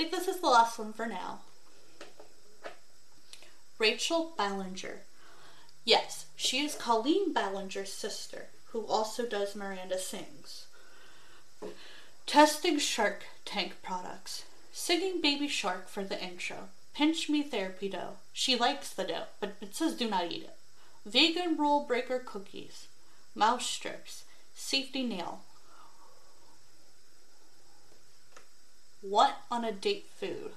I think this is the last one for now. Rachel Ballinger. Yes, she is Colleen Ballinger's sister, who also does Miranda Sings. Testing Shark Tank products. Singing Baby Shark for the intro. Pinch Me Therapy Dough. She likes the dough, but it says do not eat it. Vegan Rule Breaker Cookies. Mouse Strips. Safety Nail. What on a date food?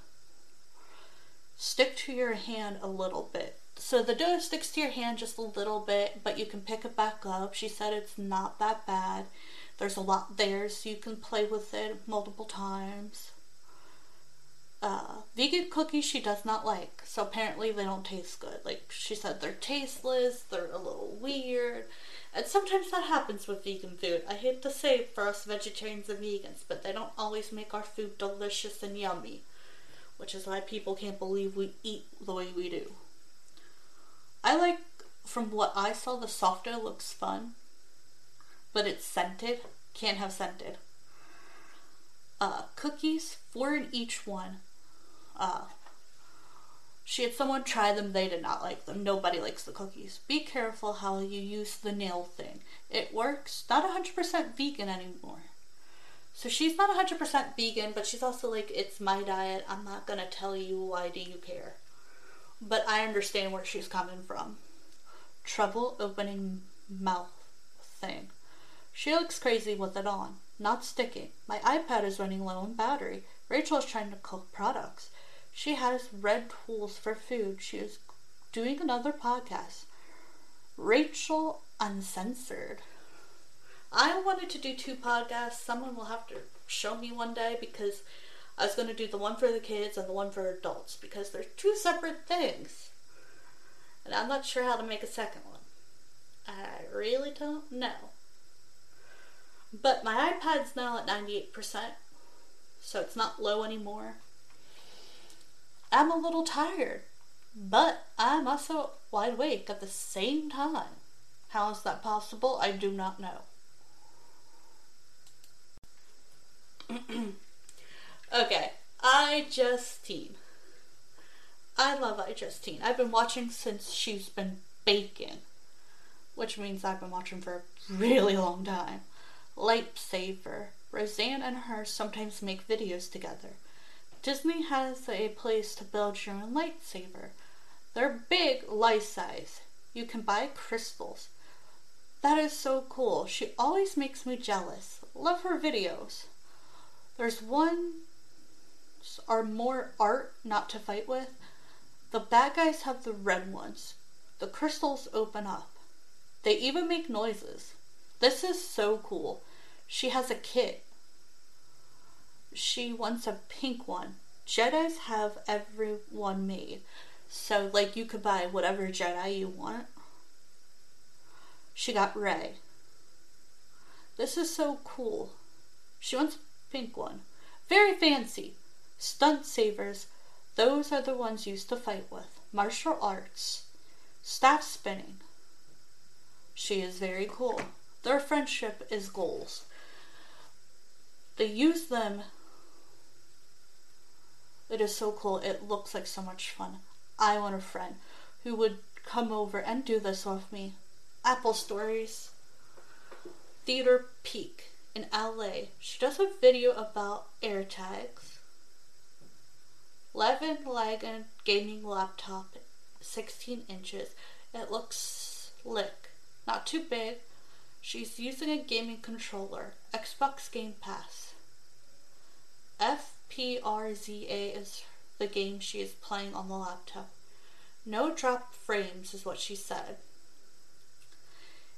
Stick to your hand a little bit. So the dough sticks to your hand just a little bit, but you can pick it back up. She said it's not that bad. There's a lot there, so you can play with it multiple times. Vegan cookies she does not like, so apparently they don't taste good. Like she said, they're tasteless, they're a little weird, and sometimes that happens with vegan food. I hate to say for us vegetarians and vegans, but they don't always make our food delicious and yummy, which is why people can't believe we eat the way we do. I like, from what I saw, the soft dough looks fun, but it's scented. Can't have scented. Cookies, 4 in each one. She had someone try them, they did not like them. Nobody likes the cookies. Be careful how you use the nail thing. It works. Not 100% vegan anymore. So she's not 100% vegan, but she's also like, it's my diet. I'm not going to tell you, why do you care? But I understand where she's coming from. Trouble opening mouth thing. She looks crazy with it on. Not sticking. My iPad is running low on battery. Rachel is trying to cook products. She has red tools for food. She is doing another podcast. Rachel Uncensored. I wanted to do 2 podcasts. Someone will have to show me one day, because I was going to do the one for the kids and the one for adults, because they're 2 separate things. And I'm not sure how to make a second one. I really don't know. But my iPad's now at 98%, so it's not low anymore. I'm a little tired, but I'm also wide awake at the same time. How is that possible? I do not know. Okay, iJustine. I love iJustine. I've been watching since she's been baking, which means I've been watching for a really long time. Lifesaver. Roseanne and her sometimes make videos together. Disney has a place to build your own lightsaber. They're big, life size. You can buy crystals. That is so cool. She always makes me jealous. Love her videos. There's one or more art not to fight with. The bad guys have the red ones. The crystals open up. They even make noises. This is so cool. She has a kit. She wants a pink one. Jedis have every one made. So, like, you could buy whatever Jedi you want. She got Rey. This is so cool. She wants a pink one. Very fancy. Stunt savers. Those are the ones used to fight with. Martial arts. Staff spinning. She is very cool. Their friendship is goals. They use them. It is so cool. It looks like so much fun. I want a friend who would come over and do this with me. Apple Stories. Theater Peak in LA. She does a video about air tags. Levin Lagan gaming laptop. 16 inches. It looks slick. Not too big. She's using a gaming controller. Xbox Game Pass. FPRZA is the game she is playing on the laptop. No drop frames is what she said.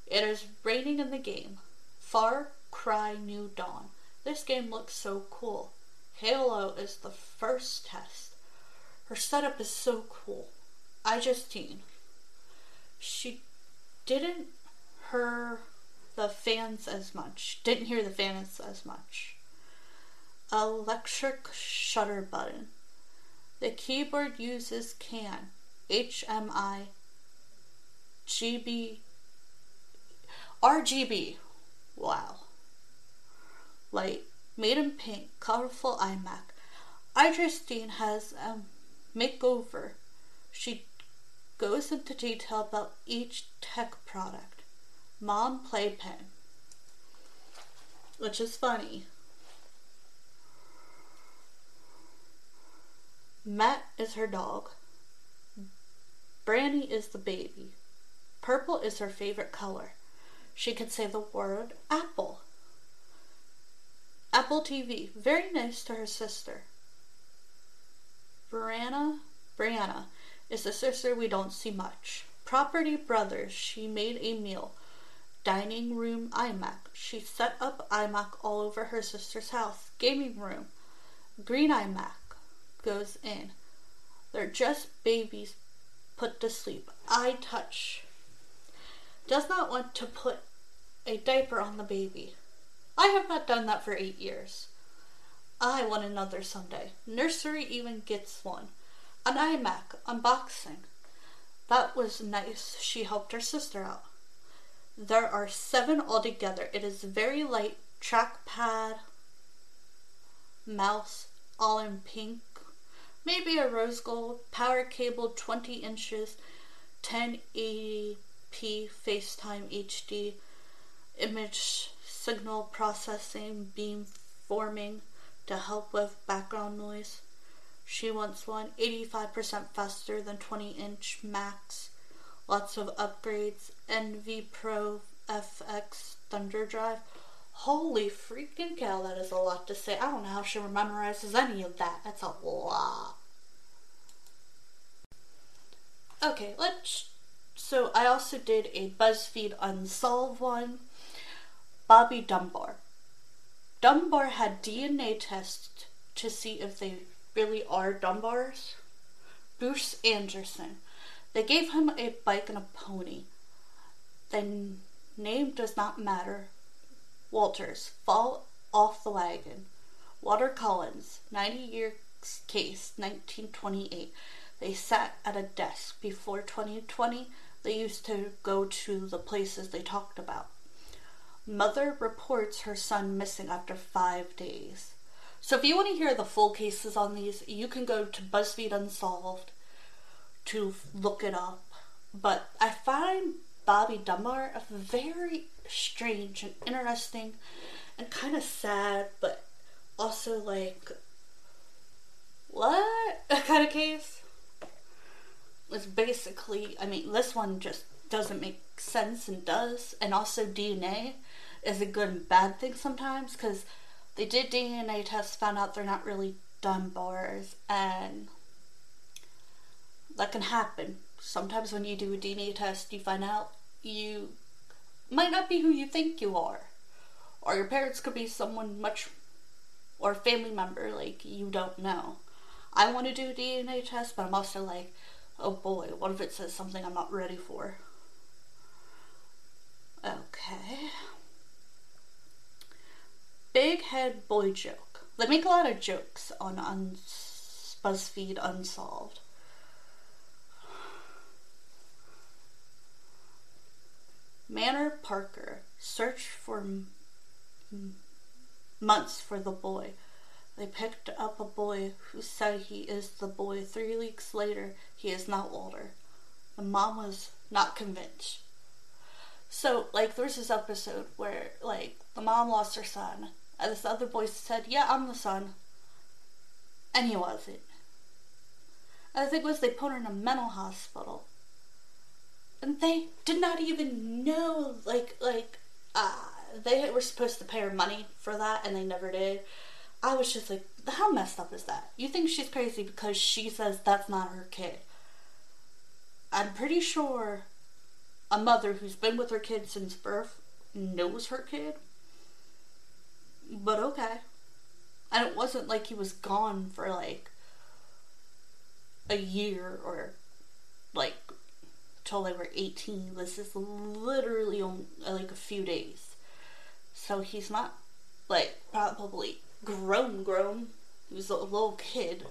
It is raining in the game. Far Cry New Dawn. This game looks so cool. Halo is the first test. Her setup is so cool. iJustine. She didn't her... the fans as much. Didn't hear the fans as much. Electric shutter button. The keyboard uses CAN. HMI. GB. RGB. Wow. Light. Made in paint. Colorful iMac. iJustine has a makeover. She goes into detail about each tech product. Mom playpen, which is funny. Matt is her dog. Branny is the baby. Purple is her favorite color. She can say the word apple. Apple TV, very nice to her sister. Brianna is the sister we don't see much. Property brothers, she made a meal. Dining room iMac, she set up iMac all over her sister's house. Gaming room, green iMac goes in. They're just babies put to sleep. I touch. Does not want to put a diaper on the baby. I have not done that for 8 years. I want another someday. Nursery even gets one. An iMac unboxing. That was nice. She helped her sister out. There are 7 altogether. It is very light. Trackpad, mouse, all in pink. Maybe a rose gold. Power cable, 20 inches, 1080p FaceTime HD, image signal processing, beam forming to help with background noise. She wants one 85% faster than 20-inch Max. Lots of upgrades. NV Pro FX Thunder Drive. Holy freaking cow, that is a lot to say. I don't know how she memorizes any of that. That's a lot. Okay, let's... So, I also did a BuzzFeed Unsolved one. Bobby Dunbar. Dunbar had DNA tests to see if they really are Dunbars. Bruce Anderson. They gave him a bike and a pony. The name does not matter. Walters, fall off the wagon. Water Collins, 90 years case, 1928. They sat at a desk. Before 2020, they used to go to the places they talked about. Mother reports her son missing after 5 days. So if you want to hear the full cases on these, you can go to BuzzFeed Unsolved to look it up. But I find Bobby Dunbar very strange and interesting and kind of sad, but also like, what kind of case? It's basically, I mean, this one just doesn't make sense and does. And also DNA is a good and bad thing sometimes, because they did DNA tests, found out they're not really Dunbars, and that can happen. Sometimes when you do a DNA test, you find out you might not be who you think you are. Or your parents could be someone much, or a family member, like, you don't know. I want to do a DNA test, but I'm also like, oh boy, what if it says something I'm not ready for? Okay. Big head boy joke. They make a lot of jokes on BuzzFeed Unsolved. Manor Parker searched for months for the boy. They picked up a boy who said he is the boy. 3 weeks later, he is not Walter. The mom was not convinced. So, like, there's this episode where, like, the mom lost her son. And this other boy said, yeah, I'm the son. And he wasn't. And the thing was, they put her in a mental hospital. And they did not even know, they were supposed to pay her money for that, and they never did. I was just like, how messed up is that? You think she's crazy because she says that's not her kid. I'm pretty sure a mother who's been with her kid since birth knows her kid. But okay. And it wasn't like he was gone for like a year or like till they were 18. This is literally on like a few days. So he's not like probably grown. He was a little kid.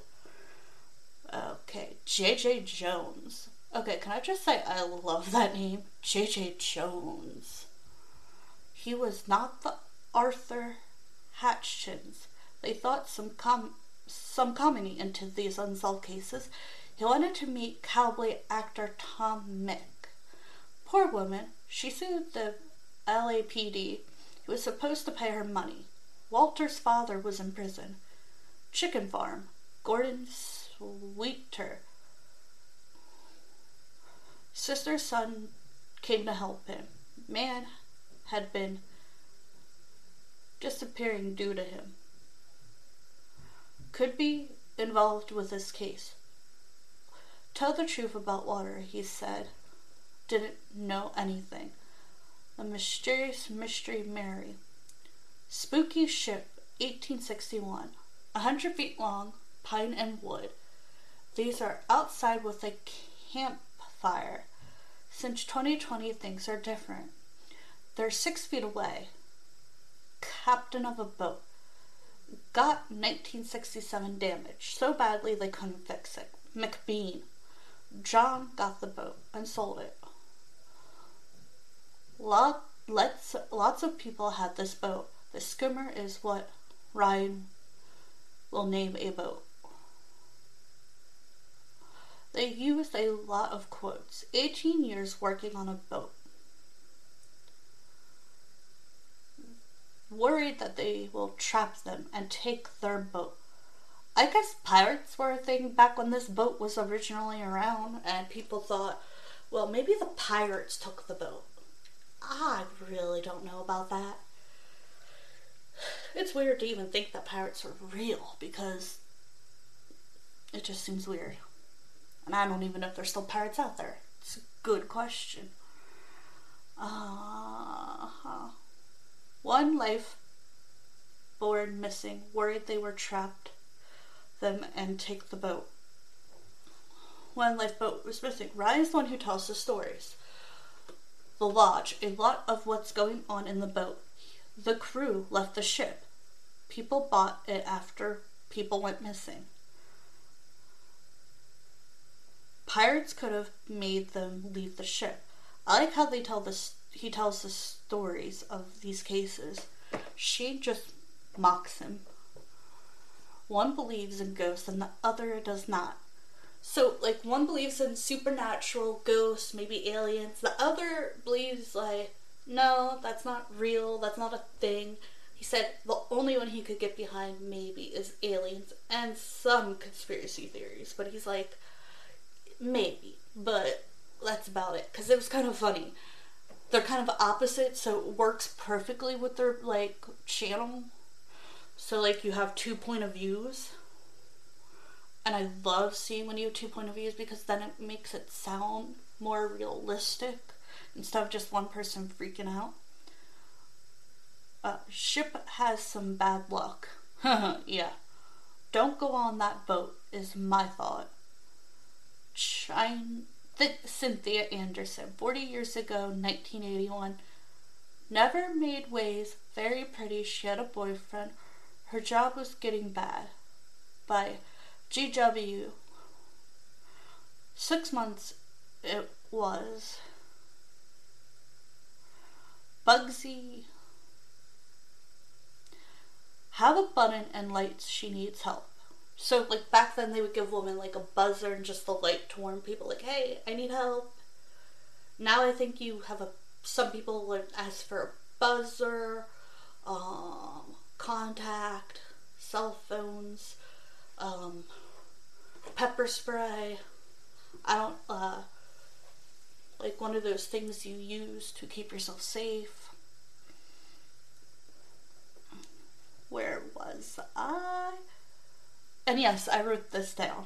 Okay. JJ Jones. Okay, can I just say I love that name? JJ Jones. He was not the Arthur Hatchins. They thought some some comedy into these unsolved cases, he wanted to meet cowboy actor Tom Mick. Poor woman, she sued the LAPD, who was supposed to pay her money. Walter's father was in prison. Chicken farm, Gordon Sweeter. Sister's son came to help him. Man had been disappearing due to him. Could be involved with this case. Tell the truth about water, he said. Didn't know anything. A mysterious mystery Mary. Spooky ship, 1861. 100 feet long, pine and wood. These are outside with a campfire. Since 2020, things are different. They're 6 feet away. Captain of a boat. Got 1967 damage so badly they couldn't fix it. McBean. John got the boat and sold it. Lots of people had this boat. The skimmer is what Ryan will name a boat. They used a lot of quotes. 18 years working on a boat. Worried that they will trap them and take their boat. I guess pirates were a thing back when this boat was originally around, and people thought, well, maybe the pirates took the boat. I really don't know about that. It's weird to even think that pirates are real, because it just seems weird. And I don't even know if there's still pirates out there. It's a good question. One life born missing, worried they were trapped them and take the boat. One lifeboat was missing. Ryan's the one who tells the stories. The lodge, a lot of what's going on in the boat. The crew left the ship. People bought it after people went missing. Pirates could have made them leave the ship. I like how they tell this. He tells the stories of these cases. She just mocks him. One believes in ghosts and the other does not. So, like, one believes in supernatural ghosts, maybe aliens. The other believes, like, no, that's not real. That's not a thing. He said the only one he could get behind, maybe, is aliens and some conspiracy theories. But he's like, maybe. But that's about it. Because it was kind of funny. They're kind of opposite, so it works perfectly with their, like, channel. So, like, you have two point of views. And I love seeing when you have two point of views, because then it makes it sound more realistic instead of just one person freaking out. Ship has some bad luck. Yeah. Don't go on that boat is my thought. Cynthia Anderson, 40 years ago, 1981. Never made waves, very pretty, she had a boyfriend. Her job was getting bad. By GW. 6 months it was. Bugsy. Have a button and lights, she needs help. So, like, back then they would give women, like, a buzzer and just the light to warn people, like, hey, I need help. Now I think you have some people would ask for a buzzer, contact, cell phones, pepper spray. I don't, like, one of those things you use to keep yourself safe. Where was I? And yes, I wrote this down.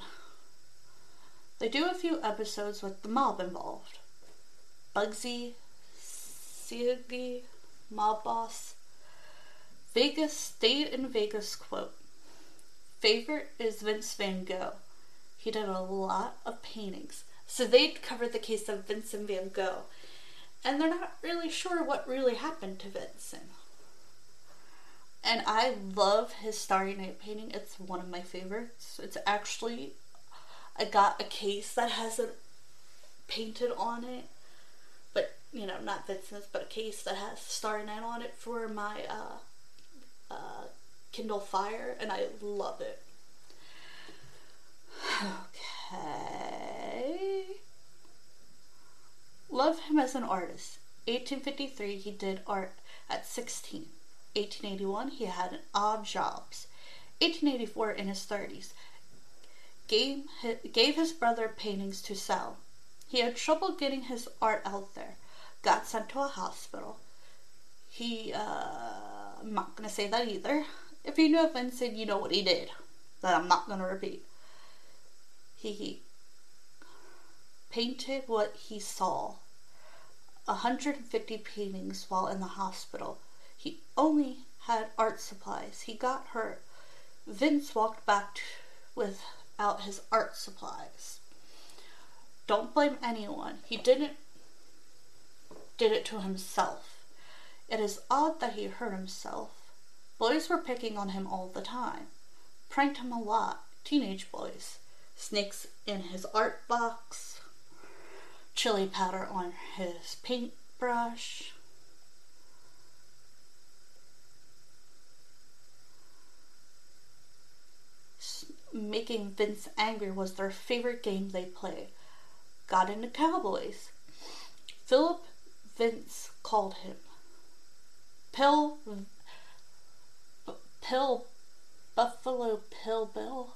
They do a few episodes with the mob involved. Bugsy, Siggy, mob boss. Vegas, stayed in Vegas quote. Favorite is Vince Van Gogh. He did a lot of paintings. So they covered the case of Vincent Van Gogh. And they're not really sure what really happened to Vincent. And I love his Starry Night painting. It's one of my favorites. It's actually, I got a case that has it painted on it. But, you know, not Vincent's, but a case that has Starry Night on it for my Kindle Fire. And I love it. as an artist. 1853, he did art at 16. 1881, he had odd jobs. 1884, in his 30s, gave his brother paintings to sell. He had trouble getting his art out there. Got sent to a hospital. He, I'm not going to say that either. If you knew Vincent, you know what he did. That I'm not going to repeat. He painted what he saw. 150 paintings while in the hospital. He only had art supplies. He got hurt. Vince walked back without his art supplies. Don't blame anyone. He did it to himself. It is odd that he hurt himself. Boys were picking on him all the time. Pranked him a lot. Teenage boys. Snakes in his art box. Chili powder on his paintbrush. Making Vince angry was their favorite game they played. Got into cowboys. Philip Vince called him Buffalo Bill.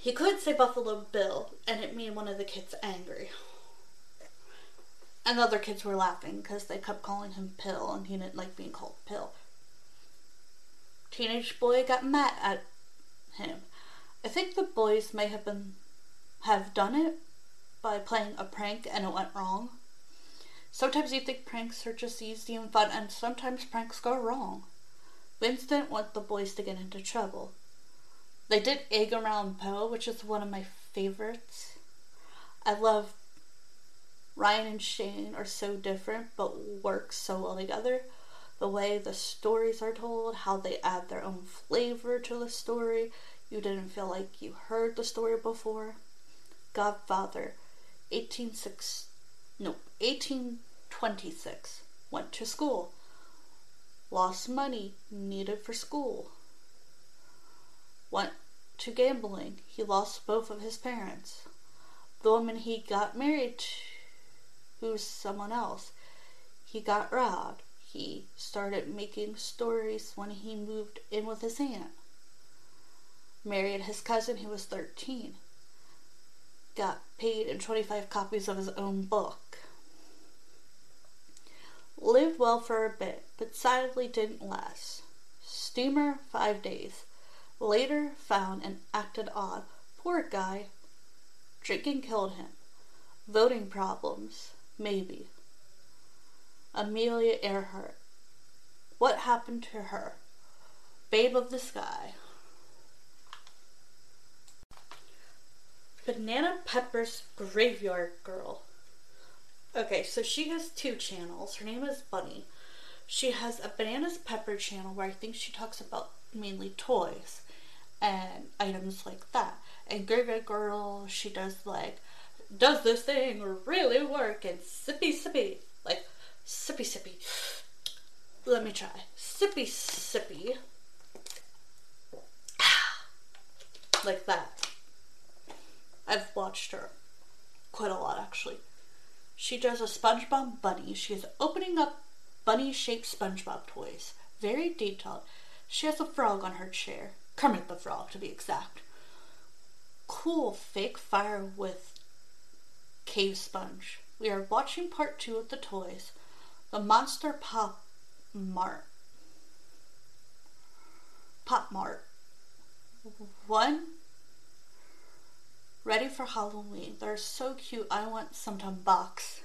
He could say Buffalo Bill, and it made one of the kids angry. And the other kids were laughing because they kept calling him Pill, and he didn't like being called Pill. Teenage boy got mad at him. I think the boys may have done it by playing a prank and it went wrong. Sometimes you think pranks are just easy and fun, and sometimes pranks go wrong. Vince didn't want the boys to get into trouble. They did Egg Around Poe, which is one of my favorites. I love Ryan and Shane are so different but work so well together. The way the stories are told, how they add their own flavor to the story. You didn't feel like you heard the story before. Godfather, 1826, went to school, lost money needed for school, went to gambling, he lost both of his parents, the woman he got married to, who's someone else, he got robbed, he started making stories when he moved in with his aunt, married his cousin who was 13, got paid in 25 copies of his own book. Lived well for a bit, but sadly didn't last. Steamer, 5 days. Later found and acted odd. Poor guy. Drinking killed him. Voting problems. Maybe. Amelia Earhart. What happened to her? Babe of the Sky. Banana Pepper's Graveyard Girl. Okay, so she has 2 channels. Her name is Bunny. She has a Banana Pepper channel where I think she talks about mainly toys and items like that. And Graveyard Girl, she does like, does this thing really work? And sippy sippy. Like, sippy sippy. Let me try. Sippy sippy. Like that. I've watched her quite a lot, actually. She does a SpongeBob Bunny. She is opening up bunny-shaped SpongeBob toys. Very detailed. She has a frog on her chair. Kermit the Frog, to be exact. Cool fake fire with cave sponge. We are watching part 2 of the toys. The Monster Pop Mart. 1. Ready for Halloween. They're so cute. I want some to unbox.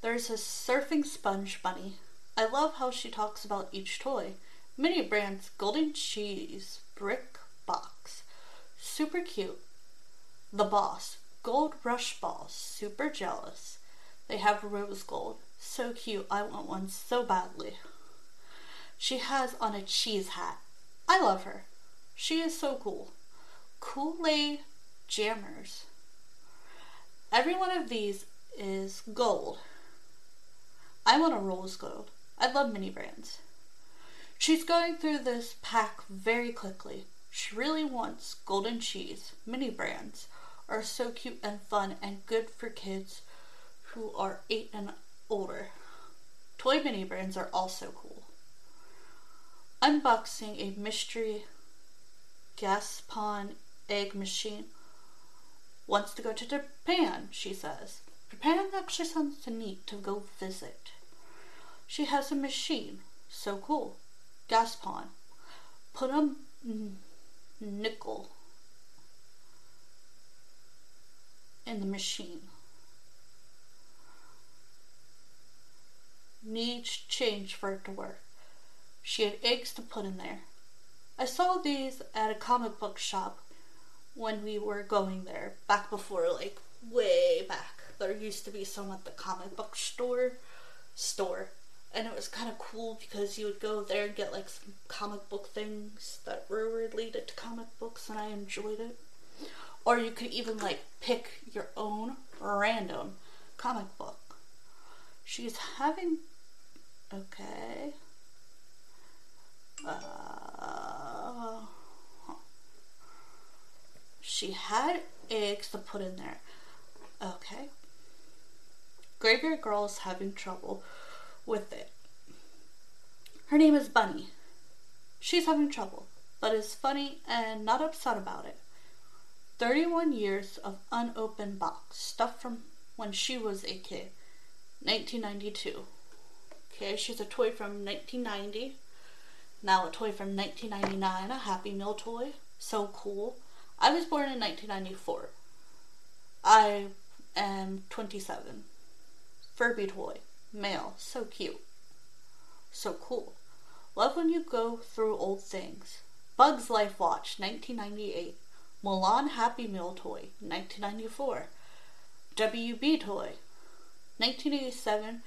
There's a surfing sponge bunny. I love how she talks about each toy. Mini Brands, Golden Cheese, Brick Box. Super cute. The Boss, Gold Rush Balls. Super jealous. They have rose gold. So cute. I want one so badly. She has on a cheese hat. I love her. She is so cool. Kool-Aid Jammers. Every one of these is gold. I want a rose gold. I love Mini Brands. She's going through this pack very quickly. She really wants Golden Cheese. Mini Brands are so cute and fun and good for kids who are 8 and older. Toy mini brands are also cool. Unboxing a mystery Gaspon egg machine. Wants to go to Japan, she says. Japan actually sounds neat to go visit. She has a machine. So cool. Gaspon. Put a nickel in the machine. Needs change for it to work. She had eggs to put in there. I saw these at a comic book shop when we were going there, back before, like, way back. There used to be some at the comic book store, and it was kind of cool because you would go there and get, like, some comic book things that were related to comic books, and I enjoyed it. Or you could even, like, pick your own random comic book. She's having... okay... She had eggs to put in there. Okay. Graveyard Girl is having trouble with it. Her name is Bunny. She's having trouble, but is funny and not upset about it. 31 years of unopened box. Stuff from when she was a kid. 1992. Okay, she's a toy from 1990. Now a toy from 1999. A Happy Meal toy. So cool. I was born in 1994. I am 27. Furby toy. Male. So cute. So cool. Love when you go through old things. Bugs Life Watch. 1998. Milan Happy Meal toy. 1994. WB toy. 1987.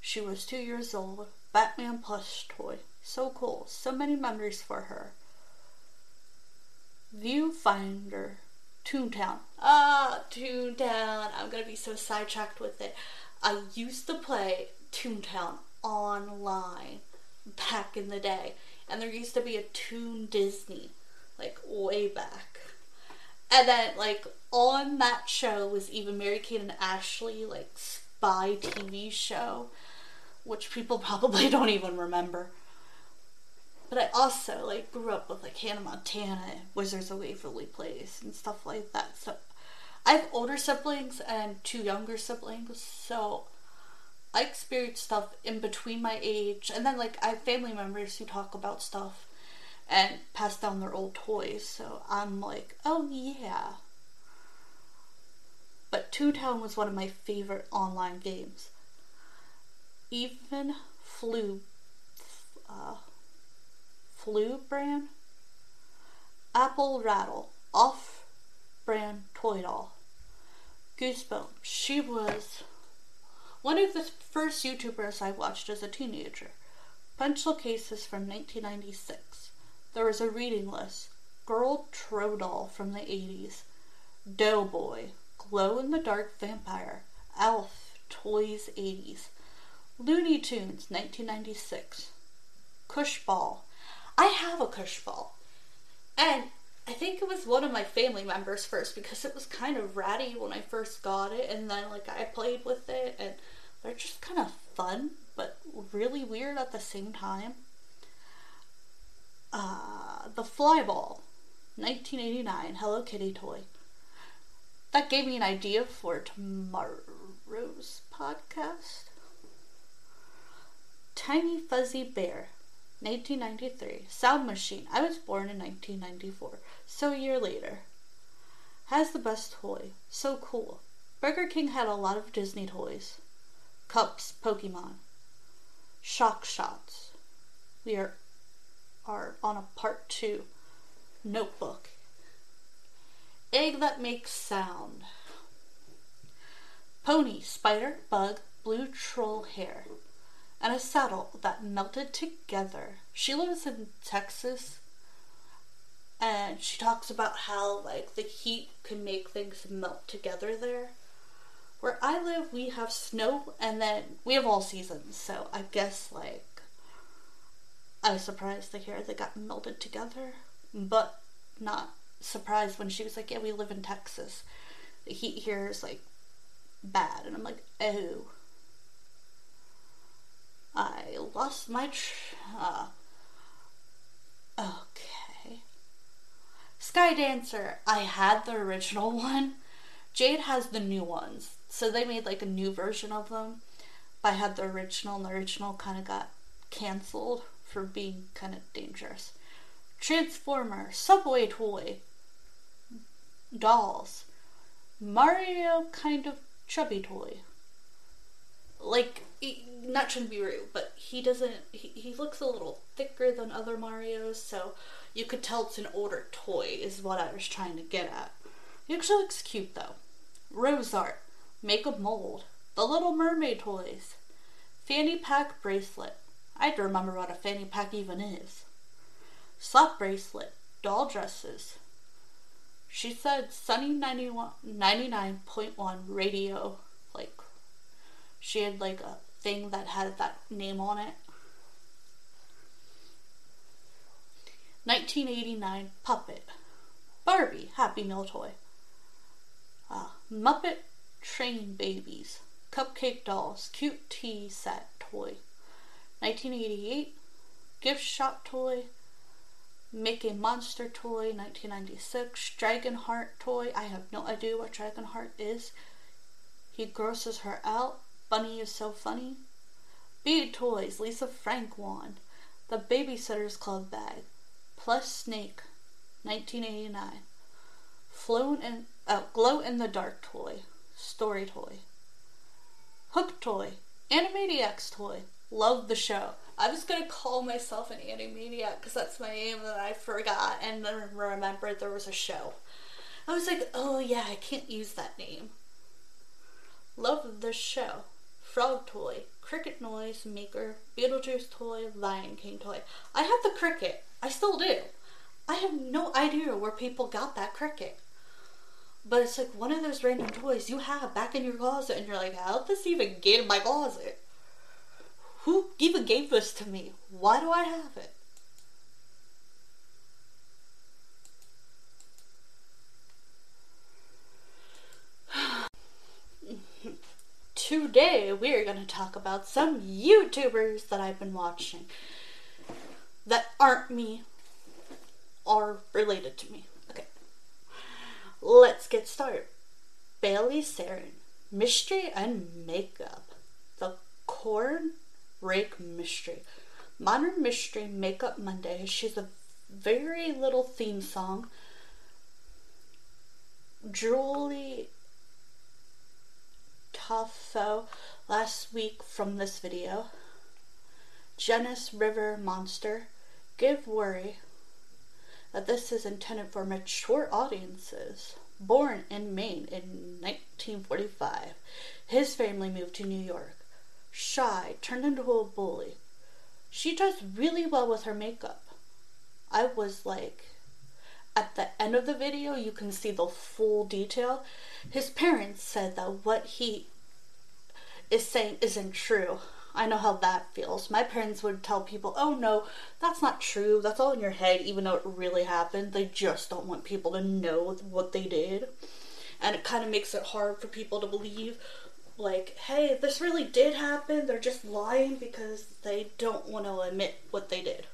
She was 2 years old. Batman plush toy. So cool. So many memories for her. Viewfinder, Toontown. Toontown. I'm going to be so sidetracked with it. I used to play Toontown online back in the day. And there used to be a Toon Disney, like, way back. And then, like, on that show was even Mary-Kate and Ashley, like, spy TV show, which people probably don't even remember. But I also, like, grew up with, like, Hannah Montana, Wizards of Waverly Place, and stuff like that. So, I have older siblings and 2 younger siblings, so I experienced stuff in between my age. And then, like, I have family members who talk about stuff and pass down their old toys. So, I'm like, oh, yeah. But Toontown was one of my favorite online games. Even Flu brand, Apple Rattle, off-brand toy doll, Goosebumps. She was one of the first YouTubers I watched as a teenager. Pencil cases from 1996. There was a reading list. Girl Tro doll from the 80s. Doughboy, glow-in-the-dark vampire, Alf, toys 80s, Looney Tunes 1996, Cushball. I have a cushball, and I think it was one of my family members first because it was kind of ratty when I first got it, and then, like, I played with it, and they're just kind of fun, but really weird at the same time. The Flyball, 1989, Hello Kitty toy. That gave me an idea for tomorrow's podcast. Tiny Fuzzy Bear. 1993. Sound Machine. I was born in 1994, so a year later. Has the best toy. So cool. Burger King had a lot of Disney toys. Cups. Pokemon. Shock Shots. We are on a part 2. Notebook. Egg that makes sound. Pony. Spider. Bug. Blue troll hair. And a saddle that melted together. She lives in Texas, and she talks about how, like, the heat can make things melt together there. Where I live, we have snow, and then we have all seasons, so I guess, like, I was surprised to hear they got melted together, but not surprised when she was like, yeah, we live in Texas. The heat here is, like, bad. And I'm like, oh, I lost my okay. Skydancer, I had the original one. Jade has the new ones. So they made like a new version of them. But I had the original, and the original kind of got canceled for being kind of dangerous. Transformer, Subway toy, dolls, Mario kind of chubby toy. Like, not trying to be rude, but he doesn't, he looks a little thicker than other Marios, so you could tell it's an older toy is what I was trying to get at. He actually looks cute though. Rose art, make a mold, the Little Mermaid toys, fanny pack bracelet. I don't remember what a fanny pack even is. Slap bracelet, doll dresses. She said Sunny 99.1 radio, like she had like a thing that had that name on it. 1989 puppet, Barbie Happy Meal toy, Muppet Train Babies, cupcake dolls, cute tea set toy, 1988 gift shop toy, Mickey Monster toy, 1996, Dragon Heart toy. I have no idea what Dragon Heart is. He grosses her out. Bunny is so funny. Bead toys, Lisa Frank wand, the Babysitter's Club bag, Plus Snake, 1989, Glow in the Dark toy, Story toy, Hook toy, Animaniacs toy. Love the show. I was going to call myself an Animaniac because that's my name that I forgot and then remembered there was a show. I was like, oh yeah, I can't use that name. Love the show. Frog toy, cricket noise maker, Beetlejuice toy, Lion King toy. I have the cricket. I still do. I have no idea where people got that cricket. But it's like one of those random toys you have back in your closet and you're like, how'd this even get in my closet? Who even gave this to me? Why do I have it? Today we are going to talk about some YouTubers that I've been watching that aren't me or related to me. Okay, let's get started. Bailey Sarin, Mystery and Makeup, the Corn Rake Mystery, Modern Mystery Makeup Monday. She's a very little theme song. Julie Toffo last week from this video. Janice River Monster, Give Worry. That this is intended for mature audiences. Born in Maine in 1945, his family moved to New York. Shy, turned into a bully. She does really well with her makeup. I was like, at the end of the video, you can see the full detail. His parents said that what he is saying isn't true. I know how that feels. My parents would tell people, oh no, that's not true. That's all in your head, even though it really happened. They just don't want people to know what they did. And it kind of makes it hard for people to believe, like, hey, this really did happen. They're just lying because they don't want to admit what they did.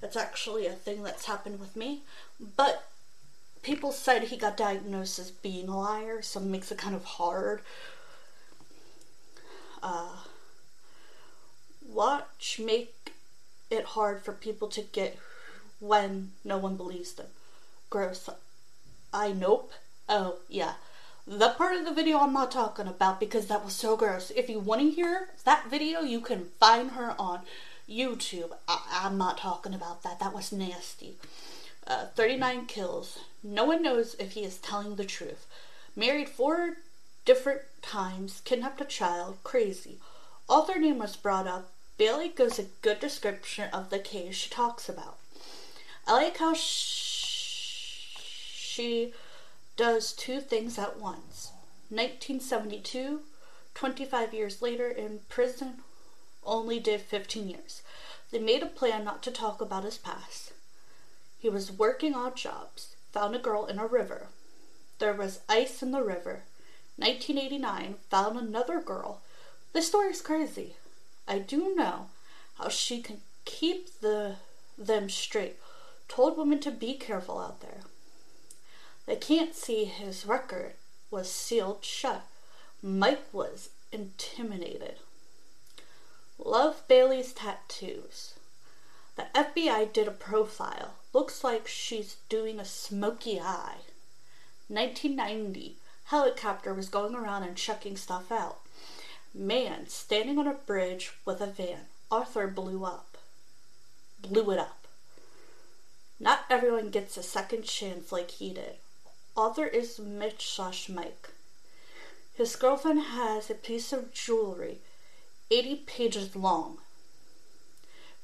That's actually a thing that's happened with me. But people said he got diagnosed as being a liar, so it makes it kind of hard. Watch make it hard for people to get when no one believes them. Gross. Nope. Oh, yeah. The part of the video I'm not talking about because that was so gross. If you want to hear that video, you can find her on YouTube. I'm not talking about that. That was nasty. 39 kills. No one knows if he is telling the truth. Married 4 different times. Kidnapped a child. Crazy. Author name was brought up. Bailey gives a good description of the case she talks about. I like how she does 2 things at once. 1972, 25 years later in prison, only did 15 years. They made a plan not to talk about his past. He was working odd jobs, found a girl in a river. There was ice in the river. 1989, found another girl. This story is crazy. I do know how she can keep them straight. Told women to be careful out there. They can't see his record was sealed shut. Mike was intimidated. Love Bailey's tattoos. The FBI did a profile. Looks like she's doing a smoky eye. 1990. Helicopter was going around and checking stuff out. Man standing on a bridge with a van. Arthur blew it up. Not everyone gets a second chance like he did. Arthur is Mitch/Mike. His girlfriend has a piece of jewelry 80 pages long.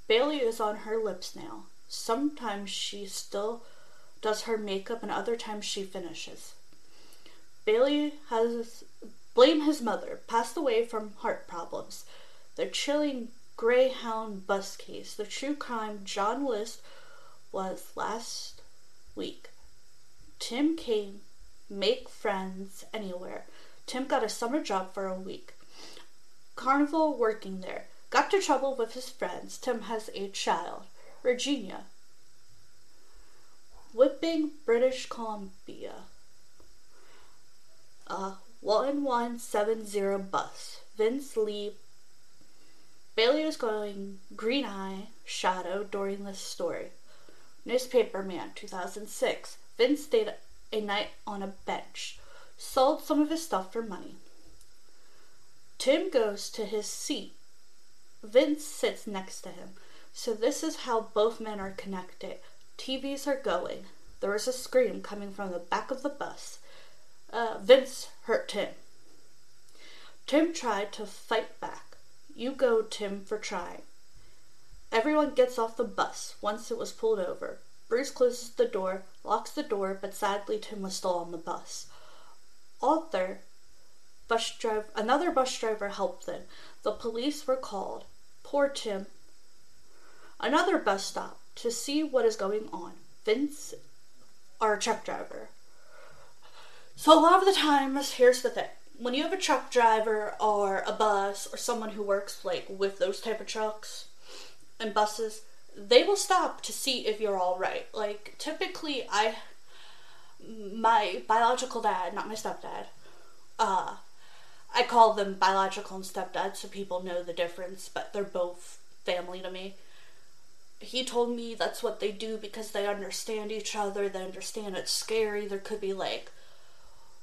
Bailey is on her lips now. Sometimes she still does her makeup and other times she finishes. Bailey has blamed his mother, passed away from heart problems. The chilling Greyhound bus case. The true crime John list was last week. Tim came, make friends anywhere. Tim got a summer job for a week. Carnival working there. Got to trouble with his friends. Tim has a child. Virginia. Whipping British Columbia. 11170 bus. Vince Lee. Bailey is going green eye shadow during this story. Newspaper man, 2006. Vince stayed a night on a bench. Sold some of his stuff for money. Tim goes to his seat. Vince sits next to him. So this is how both men are connected. TVs are going. There is a scream coming from the back of the bus. Vince hurt Tim. Tim tried to fight back. You go, Tim, for trying. Everyone gets off the bus once it was pulled over. Bruce closes the door, locks the door, but sadly Tim was still on the bus. Arthur, another bus driver helped them. The police were called. Poor Tim. Another bus stop to see what is going on. Vince, our truck driver. So a lot of the times, here's the thing. When you have a truck driver or a bus or someone who works like with those type of trucks and buses, they will stop to see if you're all right. Like typically my biological dad, not my stepdad, I call them biological and stepdad so people know the difference, but they're both family to me. He told me that's what they do because they understand each other, they understand it's scary, there could be like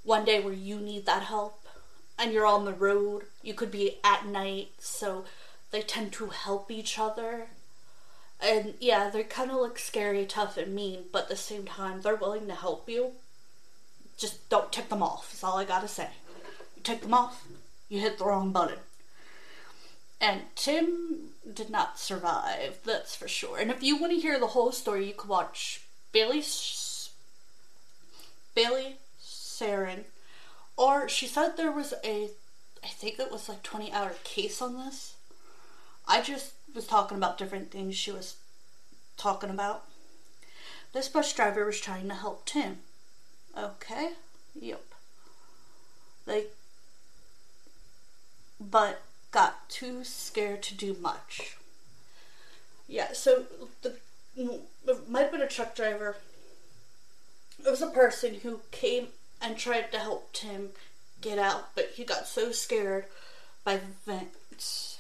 one day where you need that help and you're on the road, you could be at night, so they tend to help each other. And yeah, they kind of look scary, tough, and mean, but at the same time, they're willing to help you. Just don't tick them off, is all I gotta say. You tick them off, you hit the wrong button. And Tim did not survive, that's for sure. And if you want to hear the whole story, you can watch Bailey Sarin. Or she said there was I think it was like 20-hour case on this. I just was talking about different things she was talking about. This bus driver was trying to help Tim. Okay, yep. But got too scared to do much. Yeah, so it might have been a truck driver. It was a person who came and tried to help Tim get out, but he got so scared by Vince.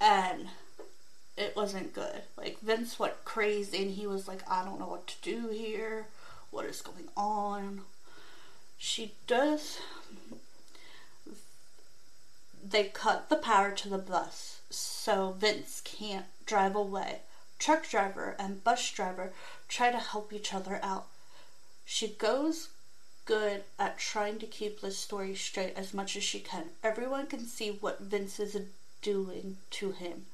And it wasn't good. Like, Vince went crazy and he was like, I don't know what to do here. What is going on? They cut the power to the bus so Vince can't drive away. Truck driver and bus driver try to help each other out. She goes good at trying to keep this story straight as much as she can. Everyone can see what Vince is doing to him.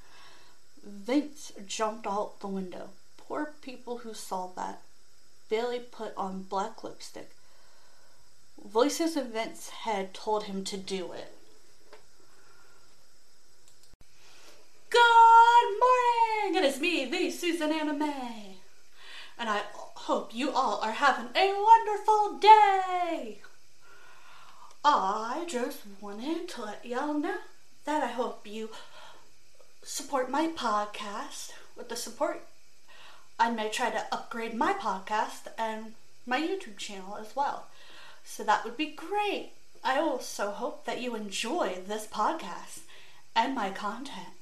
Vince jumped out the window. Poor people who saw that. Bailey put on black lipstick. Voices in Vince's head told him to do it. Good morning! It is me, the Susan Anime. And I hope you all are having a wonderful day. I just wanted to let y'all know that I hope you support my podcast with the support. I may try to upgrade my podcast and my YouTube channel as well. So that would be great. I also hope that you enjoy this podcast and my content.